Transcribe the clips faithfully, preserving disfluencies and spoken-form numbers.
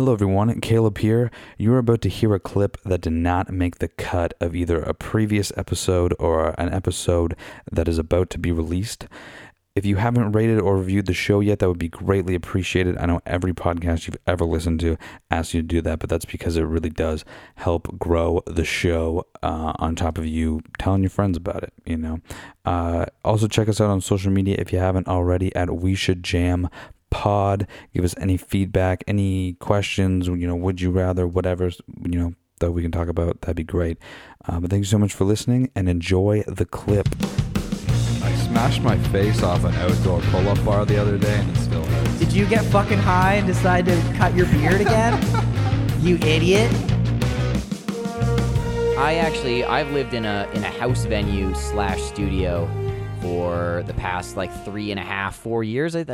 Hello everyone, Caleb here. You are about to hear a clip that did not make the cut of either a previous episode or an episode that is about to be released. If you haven't rated or reviewed the show yet, that would be greatly appreciated. I know every podcast you've ever listened to asks you to do that, but that's because it really does help grow the show uh, on top of you telling your friends about it, you know. Uh, also, check us out on social media if you haven't already at We Should Jam Pod. Give us any feedback, any questions, you know, would you rather, whatever, you know, that we can talk about. That'd be great. Uh, but thank you so much for listening and enjoy the clip. I smashed my face off an outdoor pull-up bar the other day and it still hurts. Did you get fucking high and decide to cut your beard again? You idiot. I actually, I've lived in a in a house venue slash studio for the past like three and a half, four years. I,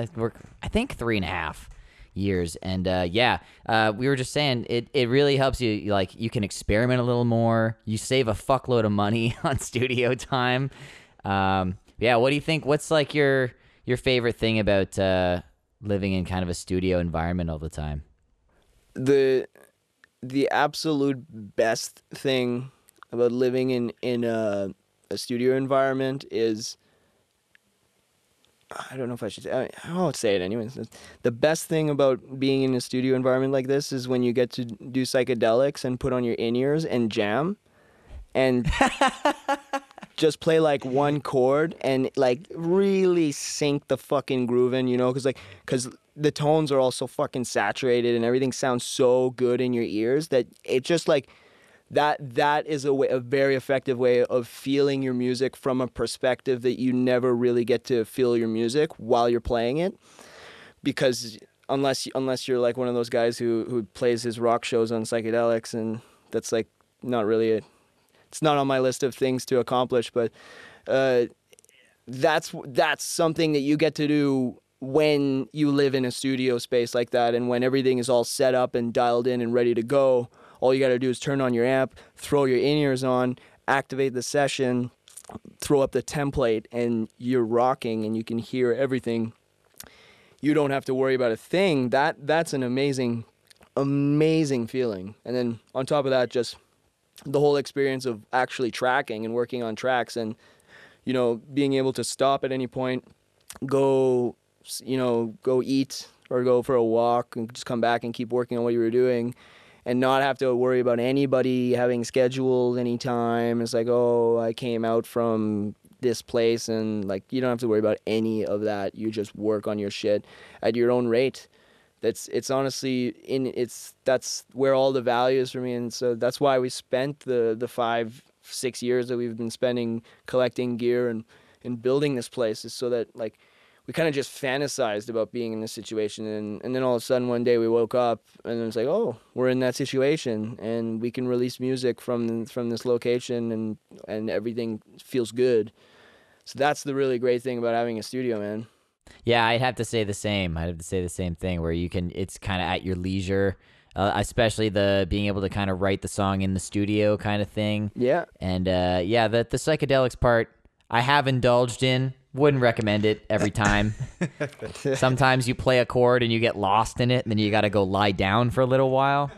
I think three and a half years. And uh, yeah, uh, we were just saying it, it really helps you. Like you can experiment a little more. You save a fuckload of money on studio time. Um, yeah. What do you think? What's like your, your favorite thing about uh, living in kind of a studio environment all the time? The, the absolute best thing about living in, in a, a studio environment is, I don't know if I should say, I'll say it anyways. The best thing about being in a studio environment like this is when you get to do psychedelics and put on your in-ears and jam and just play like one chord and like really sink the fucking groove in, you know, because like, because the tones are all so fucking saturated and everything sounds so good in your ears that it just like, That that is a way, a very effective way of feeling your music from a perspective that you never really get to feel your music while you're playing it, because unless unless you're like one of those guys who who plays his rock shows on psychedelics, and that's like not really a, it's not on my list of things to accomplish, but uh, that's that's something that you get to do when you live in a studio space like that, and when everything is all set up and dialed in and ready to go. All you got to do is turn on your amp, throw your in-ears on, activate the session, throw up the template, and you're rocking and you can hear everything. You don't have to worry about a thing. That that's an amazing, amazing feeling. And then on top of that, just the whole experience of actually tracking and working on tracks and, you know, being able to stop at any point, go, you know, go eat or go for a walk and just come back and keep working on what you were doing. And not have to worry about anybody having scheduled any time. It's like, oh, I came out from this place, and like you don't have to worry about any of that. You just work on your shit at your own rate. That's it's honestly in it's that's where all the value is for me, and so that's why we spent the the five six years that we've been spending collecting gear and and building this place, is so that like we kind of just fantasized about being in this situation, and, and then all of a sudden one day we woke up and it was like, oh, we're in that situation and we can release music from from this location, and and everything feels good. So that's the really great thing about having a studio, man. Yeah, I'd have to say the same. I'd have to say the same thing where you can, it's kind of at your leisure, uh, especially the being able to kind of write the song in the studio kind of thing. Yeah. And uh, yeah, the, the psychedelics part I have indulged in. Wouldn't recommend it every time. Sometimes you play a chord and you get lost in it, and then you got to go lie down for a little while.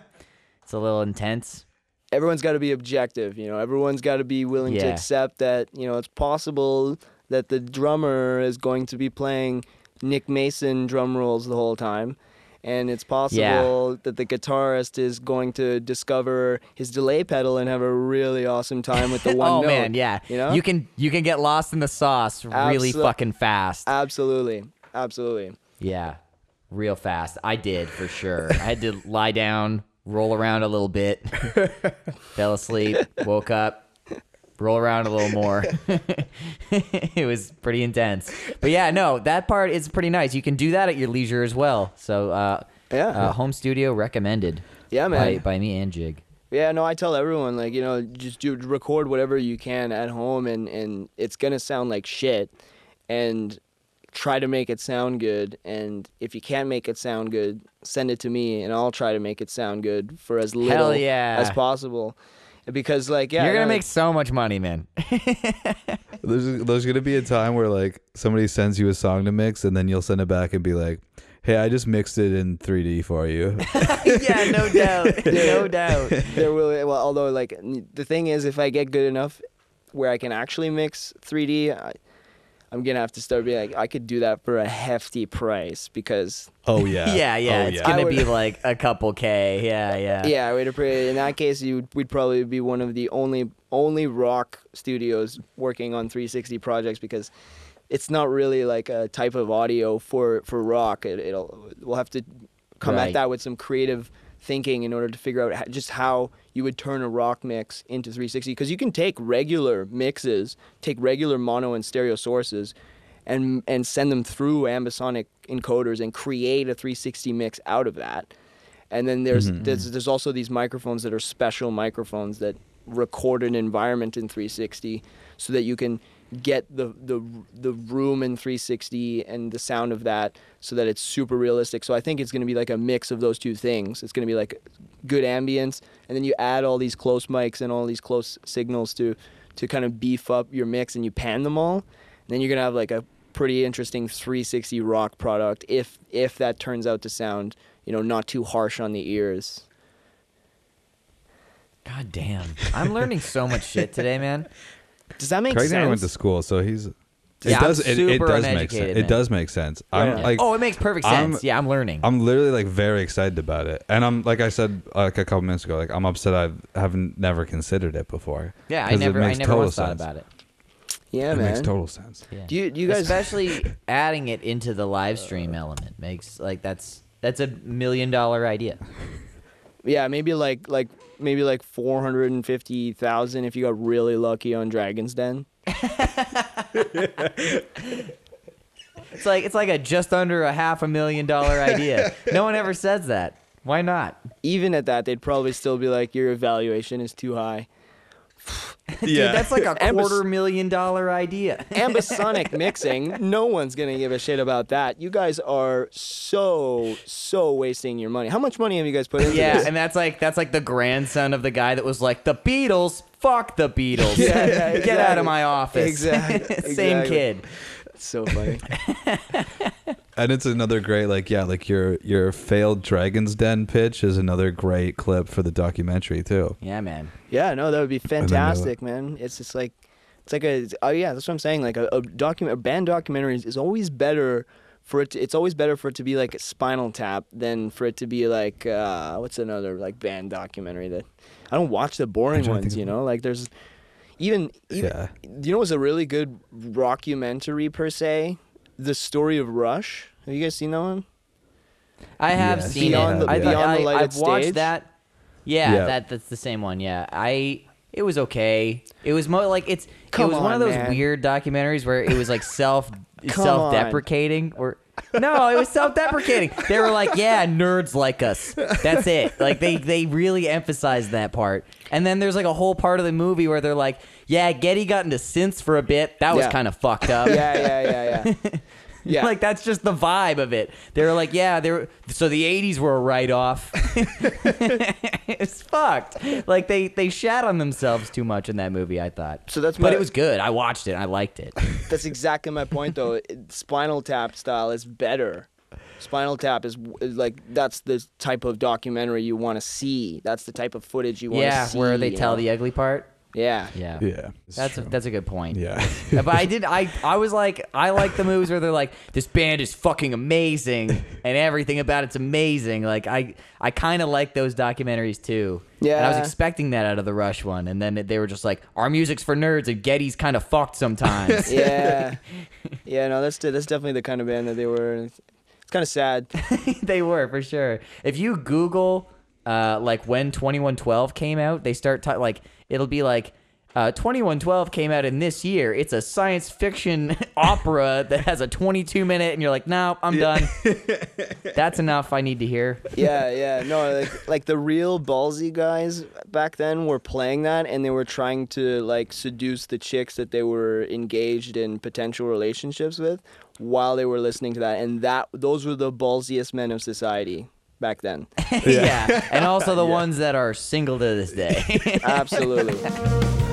It's a little intense. Everyone's got to be objective, you know. Everyone's got to be willing yeah. to accept that, you know, it's possible that the drummer is going to be playing Nick Mason drum rolls the whole time. And it's possible yeah. that the guitarist is going to discover his delay pedal and have a really awesome time with the one oh, note. Oh man, yeah. You know? You can you can get lost in the sauce Absol- really fucking fast. Absolutely. Absolutely. Yeah. Real fast. I did for sure. I had to lie down, roll around a little bit, fell asleep, woke up. Roll around a little more. It was pretty intense. But yeah, no, that part is pretty nice. You can do that at your leisure as well. So uh, yeah. uh, home studio recommended. Yeah, man. By, by me and Jig. Yeah, no, I tell everyone, like, you know, just do record whatever you can at home, and, and it's going to sound like shit. And try to make it sound good. And if you can't make it sound good, send it to me, and I'll try to make it sound good for as little yeah. as possible. Because, like, yeah. You're going to make so much money, man. there's there's going to be a time where, like, somebody sends you a song to mix, and then you'll send it back and be like, hey, I just mixed it in three D for you. Yeah, no doubt. No doubt. There will, well, although, like, the thing is, if I get good enough where I can actually mix three D, I, I'm going to have to start being like, I could do that for a hefty price because... Oh, yeah. yeah, yeah. Oh, it's yeah. going to be like a couple K. Yeah, yeah. Yeah, I would appreciate it. In that case, you we'd probably be one of the only only rock studios working on three sixty projects because... It's not really like a type of audio for, for rock. It, it'll we'll have to come right. at that with some creative thinking in order to figure out how, just how you would turn a rock mix into three sixty. Because you can take regular mixes, take regular mono and stereo sources, and and send them through ambisonic encoders and create a three sixty mix out of that. And then there's mm-hmm. there's, there's also these microphones that are special microphones that record an environment in three sixty so that you can get the the the room in three sixty and the sound of that so that it's super realistic. So I think it's going to be like a mix of those two things. It's going to be like good ambience, and then you add all these close mics and all these close signals to to kind of beef up your mix, and you pan them all, and then you're going to have like a pretty interesting three sixty rock product if if that turns out to sound, you know, not too harsh on the ears. God damn. I'm learning so much shit today, man. Does that make Craig sense? Craig never went to school, so he's. It yeah, does. I'm super it, it does make sense. Man. It does make sense. Yeah. I'm like, oh, it makes perfect sense. I'm, yeah, I'm learning. I'm literally like very excited about it, and I'm like I said like a couple minutes ago. Like I'm upset I haven't never considered it before. Yeah, I never. I never once thought about it. Yeah, it man. It makes total sense. Yeah. Do you, do you guys especially adding it into the live stream uh, element makes like that's that's a million dollar idea. Yeah, maybe like like. Maybe like four hundred and fifty thousand if you got really lucky on Dragon's Den. It's like it's like a just under a half a million dollar idea. No one ever says that. Why not? Even at that, they'd probably still be like, your evaluation is too high. Dude, yeah. That's like a quarter million dollar idea. Ambisonic mixing. No one's gonna give a shit about that. You guys are so so wasting your money. How much money have you guys put into yeah, this? Yeah, and that's like that's like the grandson of the guy that was like, the Beatles, fuck the Beatles. Yeah, yeah, exactly. Get out of my office. Exactly. Same exactly. kid. It's so funny. And it's another great, like, yeah, like your your failed Dragon's Den pitch is another great clip for the documentary too. Yeah, man. Yeah, no, that would be fantastic, man. It's just like, it's like a, oh yeah, that's what I'm saying. Like a, a document, a band documentary is always better for it. To, it's always better for it to be like a Spinal Tap than for it to be like uh, what's another like band documentary that I don't watch the boring ones. You know, like there's even, even yeah. you know, what's a really good rockumentary per se. The Story of Rush. Have you guys seen that one? I have yes. seen Beyond it. The, I, Beyond I, the Lighted I've Stage. watched that. Yeah, yeah, that that's the same one. Yeah, I. It was okay. It was more like it's. Come it was on, one of those man. weird documentaries where it was like self self deprecating or no, it was self deprecating. They were like, yeah, nerds like us. That's it. Like they they really emphasized that part. And then there's like a whole part of the movie where they're like, yeah, Getty got into synths for a bit. That was yeah. kind of fucked up. Yeah, yeah, yeah, yeah. Yeah. Like, that's just the vibe of it. They were like, yeah, they were, so the eighties were a write-off. It's fucked. Like, they, they shat on themselves too much in that movie, I thought. So that's my, but it was good. I watched it. I liked it. That's exactly my point, though. Spinal Tap style is better. Spinal Tap is, is like, that's the type of documentary you want to see. That's the type of footage you want to yeah, see. Yeah, where they tell know? the ugly part. Yeah, yeah, yeah. That's a, that's a good point. Yeah, but I did. I I was like, I like the movies where they're like, this band is fucking amazing, and everything about it's amazing. Like I I kind of like those documentaries too. Yeah, and I was expecting that out of the Rush one, and then they were just like, our music's for nerds, and Getty's kind of fucked sometimes. Yeah, yeah. No, that's that's definitely the kind of band that they were. It's kind of sad. They were for sure. If you Google. Uh, like when twenty-one twelve came out, they start ta- like it'll be like uh, twenty-one twelve came out in this year. It's a science fiction opera that has a twenty-two minute, and you're like, no, nope, I'm yeah. done. That's enough. I need to hear. Yeah, yeah, no, like like the real ballsy guys back then were playing that, and they were trying to like seduce the chicks that they were engaged in potential relationships with while they were listening to that, and that those were the ballsiest men of society. Back then. Yeah. Yeah. And also the yeah. ones that are single to this day. Absolutely.